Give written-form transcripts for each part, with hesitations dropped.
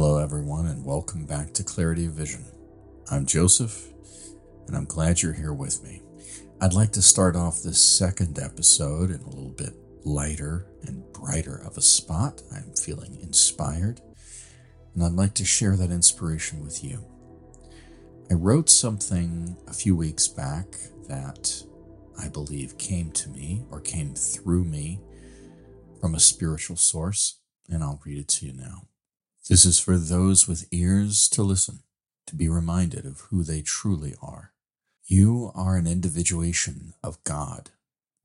Hello everyone, and welcome back to Clarity of Vision. I'm Joseph, and I'm glad you're here with me. I'd like to start off this second episode in a little bit lighter and brighter of a spot. I'm feeling inspired, and I'd like to share that inspiration with you. I wrote something a few weeks back that I believe came to me, or came through me, from a spiritual source, and I'll read it to you now. This is for those with ears to listen, to be reminded of who they truly are. You are an individuation of God,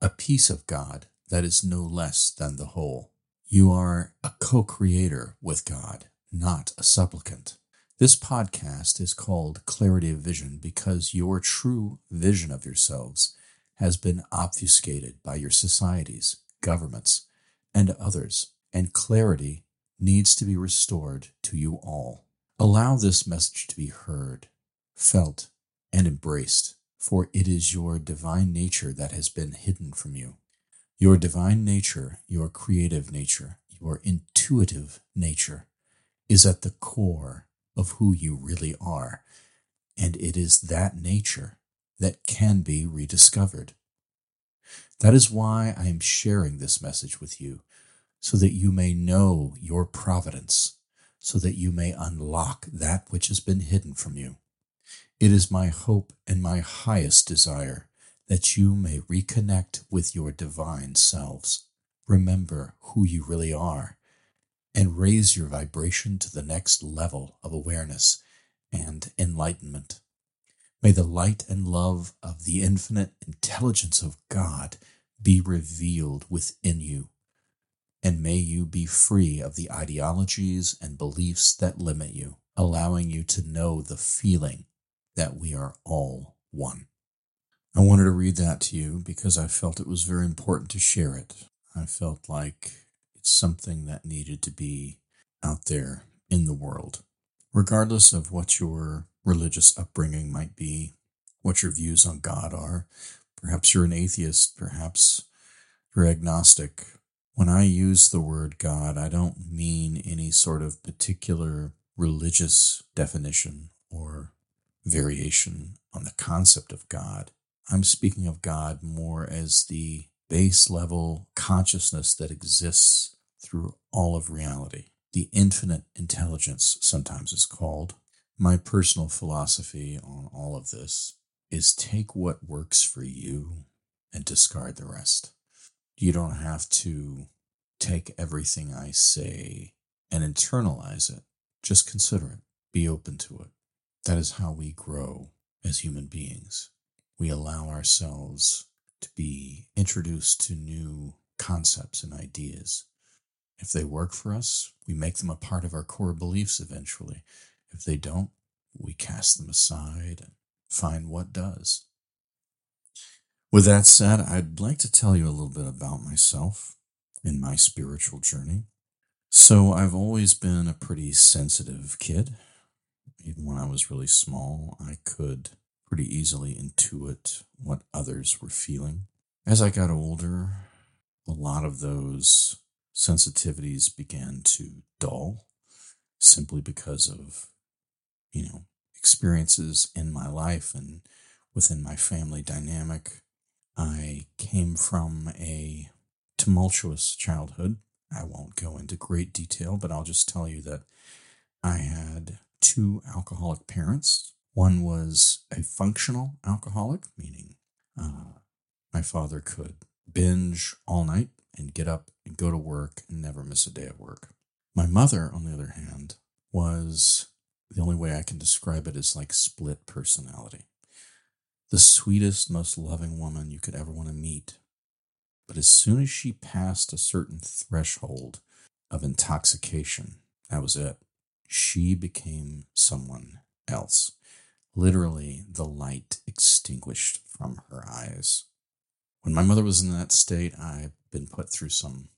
a piece of God that is no less than the whole. You are a co-creator with God, not a supplicant. This podcast is called Clarity of Vision because your true vision of yourselves has been obfuscated by your societies, governments, and others, and clarity needs to be restored to you all. Allow this message to be heard, felt, and embraced, for it is your divine nature that has been hidden from you. Your divine nature, your creative nature, your intuitive nature is at the core of who you really are, and it is that nature that can be rediscovered. That is why I am sharing this message with you, so that you may know your providence, so that you may unlock that which has been hidden from you. It is my hope and my highest desire that you may reconnect with your divine selves. Remember who you really are, and raise your vibration to the next level of awareness and enlightenment. May the light and love of the infinite intelligence of God be revealed within you. And may you be free of the ideologies and beliefs that limit you, allowing you to know the feeling that we are all one. I wanted to read that to you because I felt it was very important to share it. I felt like it's something that needed to be out there in the world. Regardless of what your religious upbringing might be, what your views on God are, perhaps you're an atheist, perhaps you're agnostic. When I use the word God, I don't mean any sort of particular religious definition or variation on the concept of God. I'm speaking of God more as the base level consciousness that exists through all of reality. The infinite intelligence, sometimes it's called. My personal philosophy on all of this is take what works for you and discard the rest. You don't have to take everything I say and internalize it. Just consider it. Be open to it. That is how we grow as human beings. We allow ourselves to be introduced to new concepts and ideas. If they work for us, we make them a part of our core beliefs eventually. If they don't, we cast them aside and find what does. With that said, I'd like to tell you a little bit about myself and my spiritual journey. So I've always been a pretty sensitive kid. Even when I was really small, I could pretty easily intuit what others were feeling. As I got older, a lot of those sensitivities began to dull, simply because of, experiences in my life and within my family dynamic. I came from a tumultuous childhood. I won't go into great detail, but I'll just tell you that I had two alcoholic parents. One was a functional alcoholic, meaning my father could binge all night and get up and go to work and never miss a day of work. My mother, on the other hand, was, the only way I can describe it is like split personality. The sweetest, most loving woman you could ever want to meet. But as soon as she passed a certain threshold of intoxication, that was it. She became someone else. Literally, the light extinguished from her eyes. When my mother was in that state, I've been put through some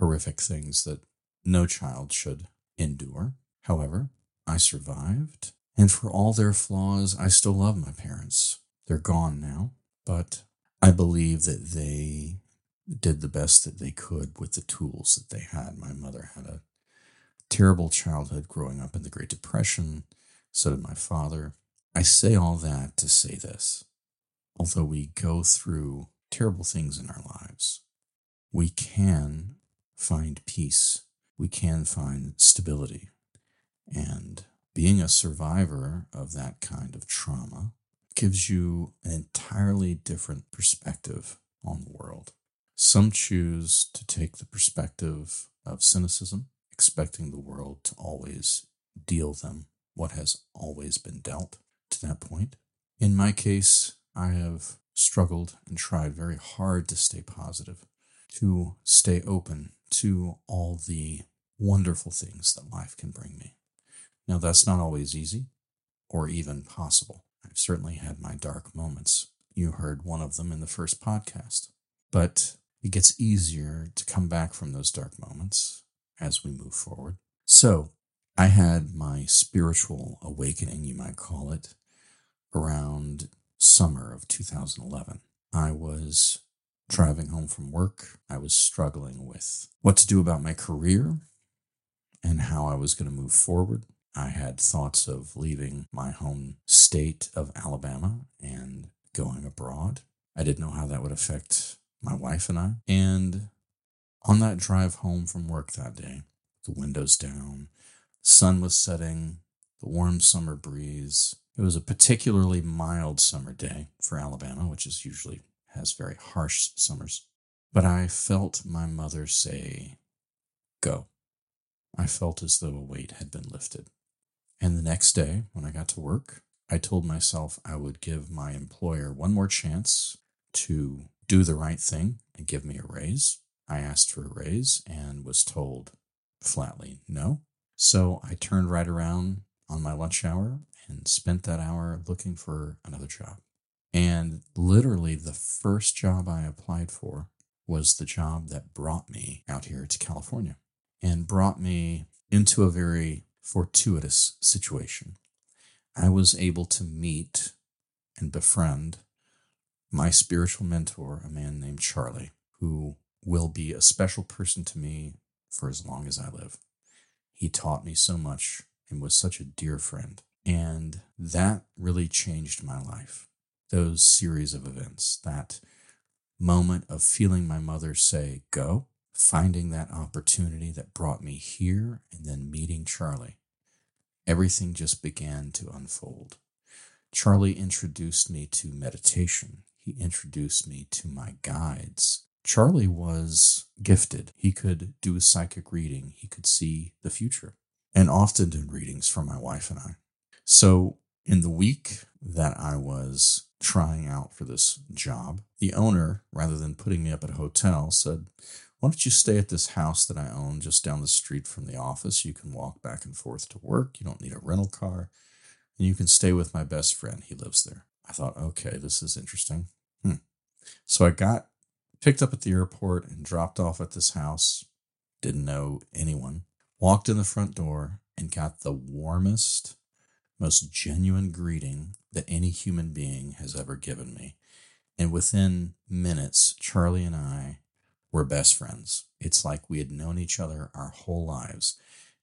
horrific things that no child should endure. However, I survived. And for all their flaws, I still love my parents. They're gone now, but I believe that they did the best that they could with the tools that they had. My mother had a terrible childhood growing up in the Great Depression. So did my father. I say all that to say this. Although we go through terrible things in our lives, we can find peace. We can find stability. And being a survivor of that kind of trauma gives you an entirely different perspective on the world. Some choose to take the perspective of cynicism, expecting the world to always deal them what has always been dealt to that point. In my case, I have struggled and tried very hard to stay positive, to stay open to all the wonderful things that life can bring me. Now, that's not always easy or even possible. I've certainly had my dark moments. You heard one of them in the first podcast. But it gets easier to come back from those dark moments as we move forward. So I had my spiritual awakening, you might call it, around summer of 2011. I was driving home from work. I was struggling with what to do about my career and how I was going to move forward. I had thoughts of leaving my home state of Alabama and going abroad. I didn't know how that would affect my wife and I. And on that drive home from work that day, the windows down, sun was setting, the warm summer breeze. It was a particularly mild summer day for Alabama, which is usually has very harsh summers. But I felt my mother say, "Go." I felt as though a weight had been lifted. And the next day, when I got to work, I told myself I would give my employer one more chance to do the right thing and give me a raise. I asked for a raise and was told flatly no. So I turned right around on my lunch hour and spent that hour looking for another job. And literally the first job I applied for was the job that brought me out here to California and brought me into a very fortuitous situation. I was able to meet and befriend my spiritual mentor, a man named Charlie, who will be a special person to me for as long as I live. He taught me so much and was such a dear friend. And that really changed my life. Those series of events, that moment of feeling my mother say, "Go," finding that opportunity that brought me here, and then meeting Charlie. Everything just began to unfold. Charlie introduced me to meditation. He introduced me to my guides. Charlie was gifted. He could do a psychic reading. He could see the future and often did readings for my wife and I. So in the week that I was trying out for this job, the owner, rather than putting me up at a hotel, said, "Why don't you stay at this house that I own just down the street from the office? You can walk back and forth to work. You don't need a rental car. And you can stay with my best friend. He lives there." I thought, okay, this is interesting. So I got picked up at the airport and dropped off at this house. Didn't know anyone. Walked in the front door and got the warmest, most genuine greeting that any human being has ever given me. And within minutes, Charlie and I were best friends. It's like we had known each other our whole lives.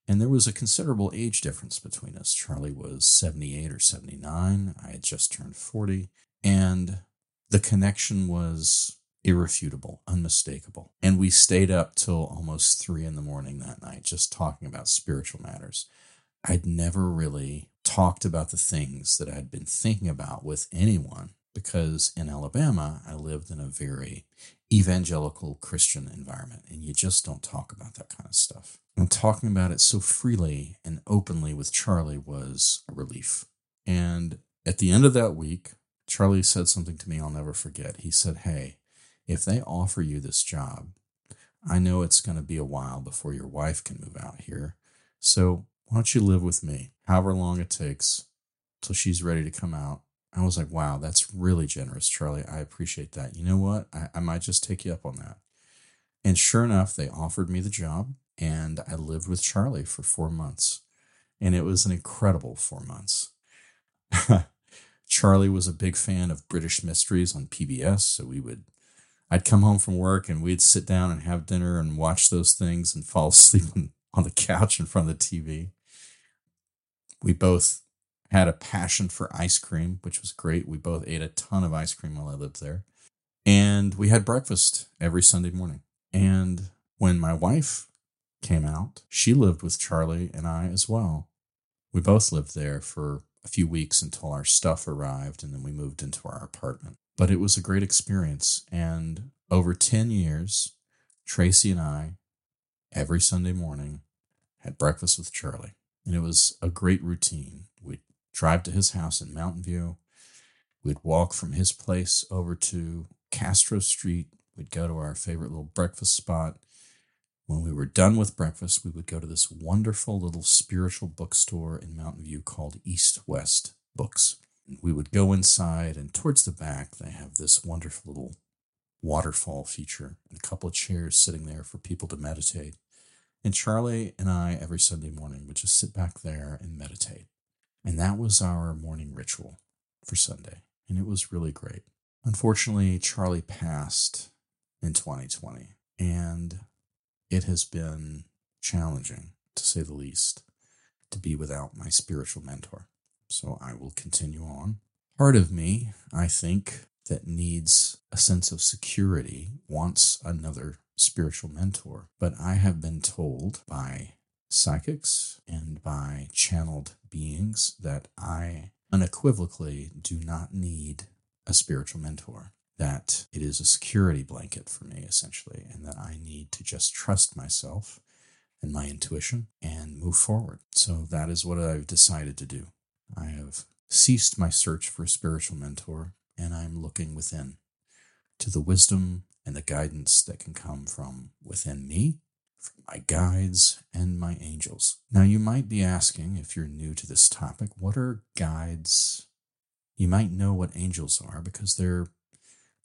And there was a considerable age difference between us. Charlie was 78 or 79. I had just turned 40. And the connection was irrefutable, unmistakable. And we stayed up till almost 3 a.m. that night, just talking about spiritual matters. I'd never really talked about the things that I'd been thinking about with anyone, because in Alabama, I lived in a very evangelical Christian environment, and you just don't talk about that kind of stuff. And talking about it so freely and openly with Charlie was a relief. And at the end of that week, Charlie said something to me I'll never forget. He said, "Hey, if they offer you this job, I know it's going to be a while before your wife can move out here, so why don't you live with me, however long it takes, till she's ready to come out." I was like, wow, that's really generous, Charlie. I appreciate that. You know what? I might just take you up on that. And sure enough, they offered me the job, and I lived with Charlie for 4 months. And it was an incredible 4 months. Charlie was a big fan of British mysteries on PBS, so I'd come home from work, and we'd sit down and have dinner and watch those things and fall asleep on the couch in front of the TV. We both had a passion for ice cream, which was great. We both ate a ton of ice cream while I lived there. And we had breakfast every Sunday morning. And when my wife came out, she lived with Charlie and I as well. We both lived there for a few weeks until our stuff arrived, and then we moved into our apartment. But it was a great experience. And over 10 years, Tracy and I, every Sunday morning, had breakfast with Charlie. And it was a great routine. We'd drive to his house in Mountain View. We'd walk from his place over to Castro Street. We'd go to our favorite little breakfast spot. When we were done with breakfast, we would go to this wonderful little spiritual bookstore in Mountain View called East West Books. And we would go inside, and towards the back, they have this wonderful little waterfall feature and a couple of chairs sitting there for people to meditate. And Charlie and I, every Sunday morning, would just sit back there and meditate. And that was our morning ritual for Sunday. And it was really great. Unfortunately, Charlie passed in 2020, and it has been challenging, to say the least, to be without my spiritual mentor. So I will continue on. Part of me, I think, that needs a sense of security wants another spiritual mentor. But I have been told by psychics and by channeled beings that I unequivocally do not need a spiritual mentor, that it is a security blanket for me, essentially, and that I need to just trust myself and my intuition and move forward. So that is what I've decided to do. I have ceased my search for a spiritual mentor, and I'm looking within to the wisdom and the guidance that can come from within me, from my guides and my angels. Now, you might be asking, if you're new to this topic, what are guides? You might know what angels are because they're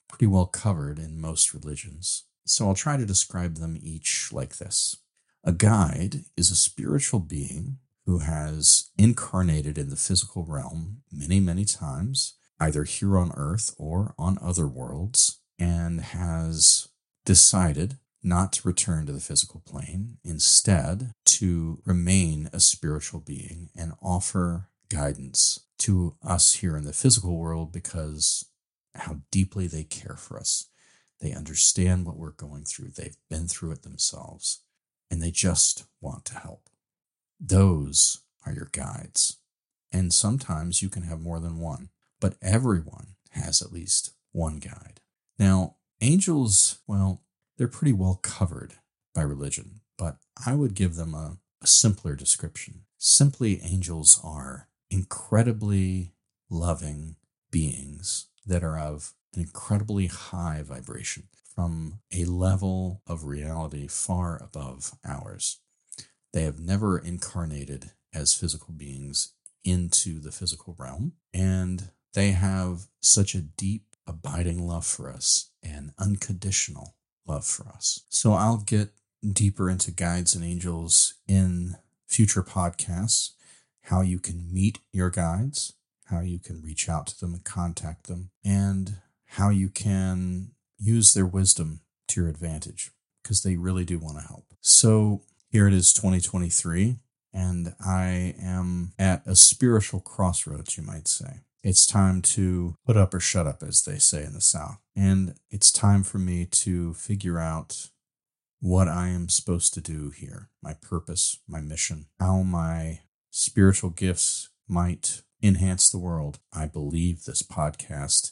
pretty well covered in most religions. So I'll try to describe them each like this. A guide is a spiritual being who has incarnated in the physical realm many, many times, either here on Earth or on other worlds, and has decided not to return to the physical plane, instead to remain a spiritual being and offer guidance to us here in the physical world because how deeply they care for us. They understand what we're going through. They've been through it themselves, and they just want to help. Those are your guides. And sometimes you can have more than one, but everyone has at least one guide. Now, angels, well, they're pretty well covered by religion, but I would give them a simpler description. Simply, angels are incredibly loving beings that are of an incredibly high vibration, from a level of reality far above ours. They have never incarnated as physical beings into the physical realm, and they have such a deep, abiding love for us and unconditional love for us. So I'll get deeper into guides and angels in future podcasts, how you can meet your guides, how you can reach out to them and contact them, and how you can use their wisdom to your advantage, because they really do want to help. So here it is, 2023, and I am at a spiritual crossroads, you might say. It's time to put up or shut up, as they say in the South. And it's time for me to figure out what I am supposed to do here, my purpose, my mission, how my spiritual gifts might enhance the world. I believe this podcast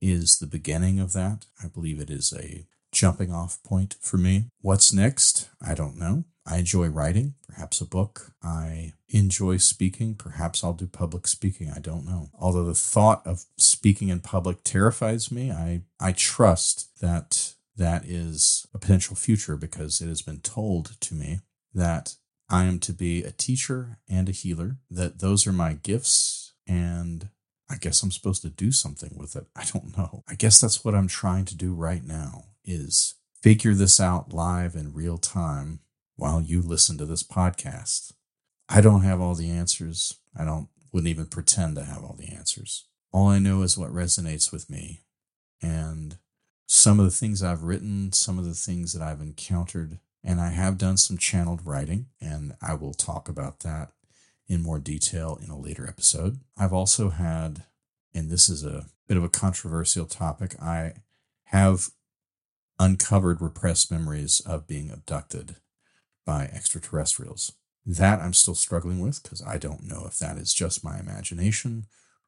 is the beginning of that. I believe it is a jumping off point for me. What's next? I don't know. I enjoy writing, perhaps a book. I enjoy speaking. Perhaps I'll do public speaking. I don't know. Although the thought of speaking in public terrifies me, I trust that that is a potential future, because it has been told to me that I am to be a teacher and a healer, that those are my gifts, and I guess I'm supposed to do something with it. I don't know. I guess that's what I'm trying to do right now, is figure this out live in real time while you listen to this podcast. I don't have all the answers. I wouldn't even pretend to have all the answers. All I know is what resonates with me. And some of the things I've written, some of the things that I've encountered, And I have done some channeled writing, and I will talk about that in more detail in a later episode. I've also had, and this is a bit of a controversial topic, I have uncovered repressed memories of being abducted by extraterrestrials. That I'm still struggling with because I don't know if that is just my imagination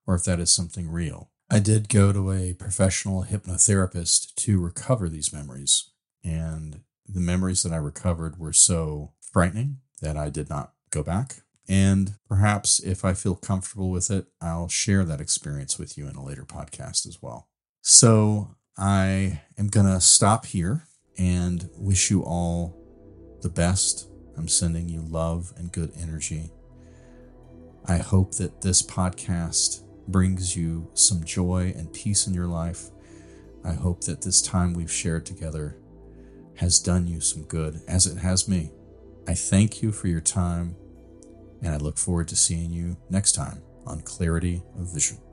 or if that is something real. I did go to a professional hypnotherapist to recover these memories, and the memories that I recovered were so frightening that I did not go back. And perhaps if I feel comfortable with it, I'll share that experience with you in a later podcast as well. So I am going to stop here and wish you all the best. I'm sending you love and good energy. I hope that this podcast brings you some joy and peace in your life. I hope that this time we've shared together has done you some good, as it has me. I thank you for your time, and I look forward to seeing you next time on Clarity of Vision.